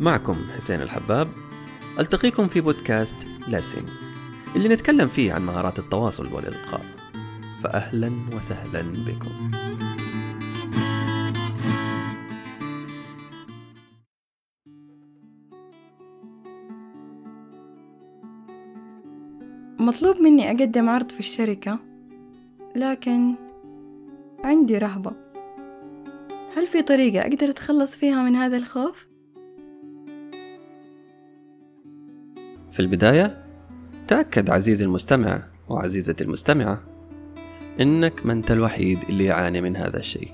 معكم حسين الحباب، ألتقيكم في بودكاست لاسين اللي نتكلم فيه عن مهارات التواصل والإلقاء، فأهلا وسهلا بكم. مطلوب مني أقدم عرض في الشركة، لكن عندي رهبة. هل في طريقة أقدر أتخلص فيها من هذا الخوف؟ في البداية تأكد عزيزي المستمع وعزيزتي المستمعة إنك ما أنت الوحيد اللي يعاني من هذا الشيء.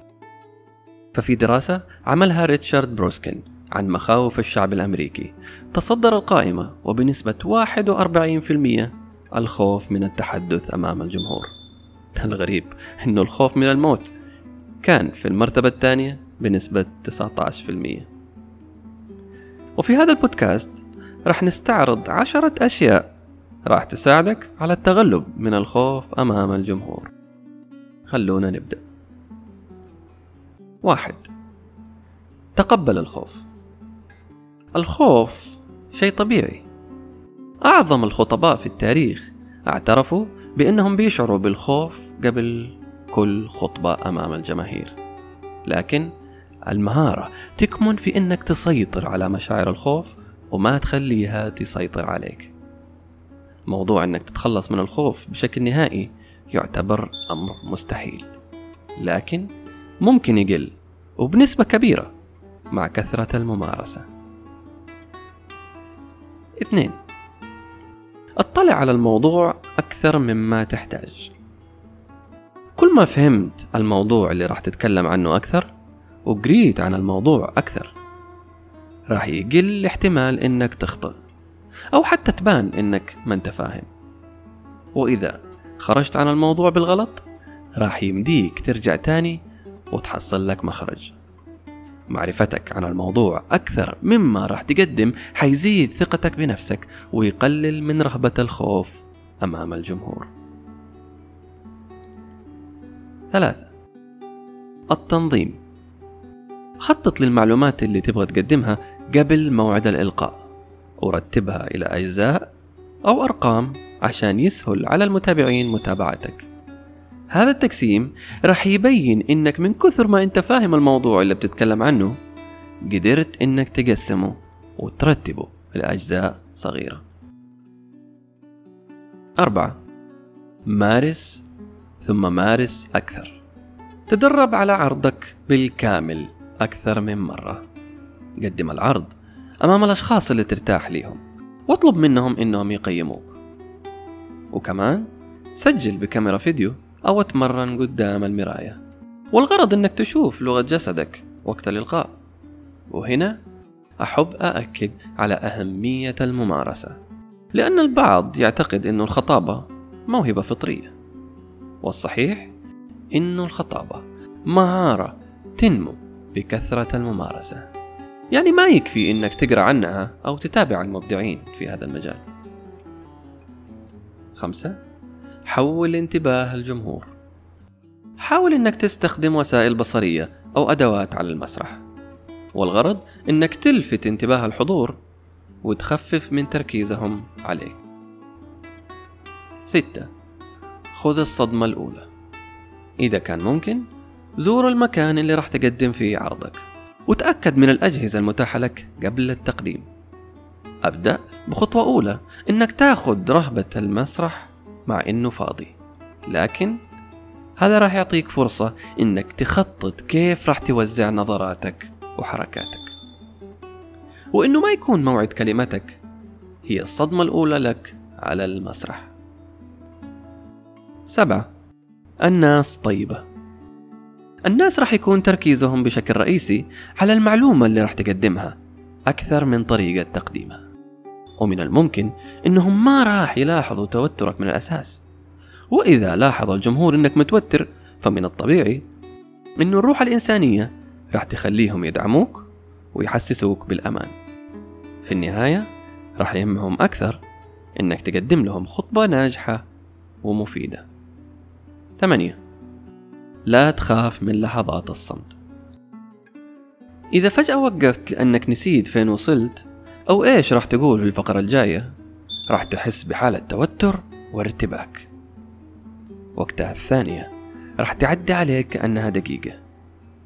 ففي دراسة عملها ريتشارد بروسكن عن مخاوف الشعب الأمريكي تصدر القائمة، وبنسبة 41% الخوف من التحدث أمام الجمهور. الغريب إنه الخوف من الموت كان في المرتبة الثانية بنسبة 19%. وفي هذا البودكاست راح نستعرض 10 أشياء راح تساعدك على التغلب من الخوف أمام الجمهور. خلونا نبدأ. 1. تقبل الخوف. الخوف شيء طبيعي. أعظم الخطباء في التاريخ اعترفوا بأنهم بيشعروا بالخوف قبل كل خطبة أمام الجماهير، لكن المهارة تكمن في أنك تسيطر على مشاعر الخوف وما تخليها تسيطر عليك. موضوع أنك تتخلص من الخوف بشكل نهائي يعتبر أمر مستحيل، لكن ممكن يقل وبنسبة كبيرة مع كثرة الممارسة. 2. اطلع على الموضوع أكثر مما تحتاج. كل ما فهمت الموضوع اللي راح تتكلم عنه أكثر وقريت عن الموضوع أكثر، راح يقل احتمال إنك تخطئ أو حتى تبان إنك ما أنت فاهم. وإذا خرجت عن الموضوع بالغلط راح يمديك ترجع تاني وتحصل لك مخرج. معرفتك عن الموضوع أكثر مما راح تقدم حيزيد ثقتك بنفسك ويقلل من رهبة الخوف أمام الجمهور. 3. التنظيم. خطط للمعلومات اللي تبغى تقدمها قبل موعد الإلقاء ورتبها إلى أجزاء أو أرقام عشان يسهل على المتابعين متابعتك. هذا التقسيم راح يبين إنك من كثر ما أنت فاهم الموضوع اللي بتتكلم عنه قدرت إنك تقسمه وترتبه لأجزاء صغيرة. 4. مارس ثم مارس أكثر. تدرب على عرضك بالكامل أكثر من مرة. قدم العرض أمام الأشخاص اللي ترتاح ليهم واطلب منهم إنهم يقيموك، وكمان سجل بكاميرا فيديو أو اتمرن قدام المراية، والغرض إنك تشوف لغة جسدك وقت الإلقاء. وهنا أحب أأكد على أهمية الممارسة، لأن البعض يعتقد إنه الخطابة موهبة فطرية، والصحيح إنه الخطابة مهارة تنمو بكثرة الممارسة. يعني ما يكفي إنك تقرأ عنها أو تتابع المبدعين في هذا المجال. 5. حول انتباه الجمهور. حاول انك تستخدم وسائل بصرية او ادوات على المسرح، والغرض انك تلفت انتباه الحضور وتخفف من تركيزهم عليك. 6. خذ الصدمة الاولى. اذا كان ممكن زور المكان اللي راح تقدم فيه عرضك وتأكد من الاجهزة المتاحة لك قبل التقديم. ابدأ بخطوة اولى انك تاخذ رهبة المسرح مع إنه فاضي، لكن هذا راح يعطيك فرصة إنك تخطط كيف راح توزع نظراتك وحركاتك، وإنه ما يكون موعد كلمتك هي الصدمة الأولى لك على المسرح. 7. الناس طيبة. الناس راح يكون تركيزهم بشكل رئيسي على المعلومة اللي راح تقدمها أكثر من طريقة تقديمها، ومن الممكن إنهم ما راح يلاحظوا توترك من الأساس. وإذا لاحظ الجمهور إنك متوتر فمن الطبيعي إنه الروح الإنسانية راح تخليهم يدعموك ويحسسوك بالأمان. في النهاية راح يهمهم أكثر إنك تقدم لهم خطبة ناجحة ومفيدة. 8. لا تخاف من لحظات الصمت. إذا فجأة وقفت لأنك نسيت فين وصلت أو إيش راح تقول في الفقرة الجاية، راح تحس بحالة توتر وارتباك. وقتها الثانية راح تعدي عليك كأنها دقيقة،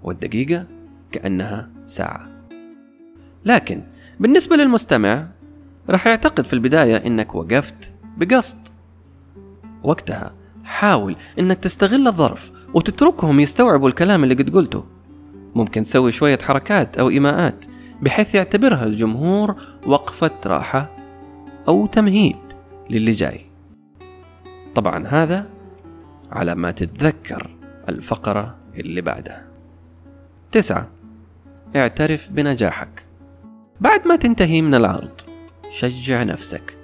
والدقيقة كأنها ساعة. لكن بالنسبة للمستمع راح يعتقد في البداية إنك وقفت بقصد. وقتها حاول إنك تستغل الظرف وتتركهم يستوعبوا الكلام اللي قد قلته. ممكن تسوي شوية حركات أو إيماءات بحيث يعتبرها الجمهور وقفة راحة أو تمهيد للي جاي. طبعا هذا على ما تتذكر الفقرة اللي بعدها. 9. اعترف بنجاحك. بعد ما تنتهي من العرض شجع نفسك.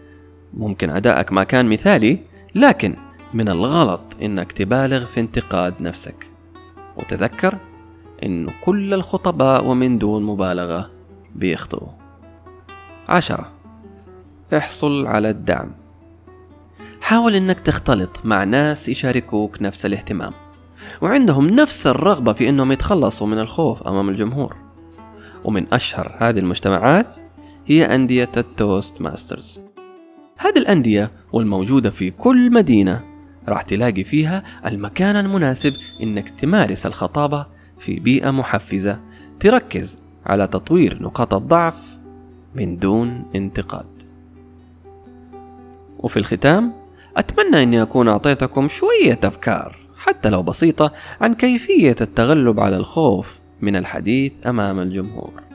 ممكن أدائك ما كان مثالي، لكن من الغلط إنك تبالغ في انتقاد نفسك. وتذكر إنه كل الخطباء ومن دون مبالغة بيخطئوا. 10. احصل على الدعم. حاول إنك تختلط مع ناس يشاركوك نفس الاهتمام وعندهم نفس الرغبة في إنهم يتخلصوا من الخوف أمام الجمهور. ومن أشهر هذه المجتمعات هي أندية التوست ماسترز. هذه الأندية والموجودة في كل مدينة راح تلاقي فيها المكان المناسب إنك تمارس الخطابة في بيئة محفزة تركز على تطوير نقاط الضعف من دون انتقاد. وفي الختام أتمنى أني أكون أعطيتكم شوية أفكار حتى لو بسيطة عن كيفية التغلب على الخوف من الحديث أمام الجمهور.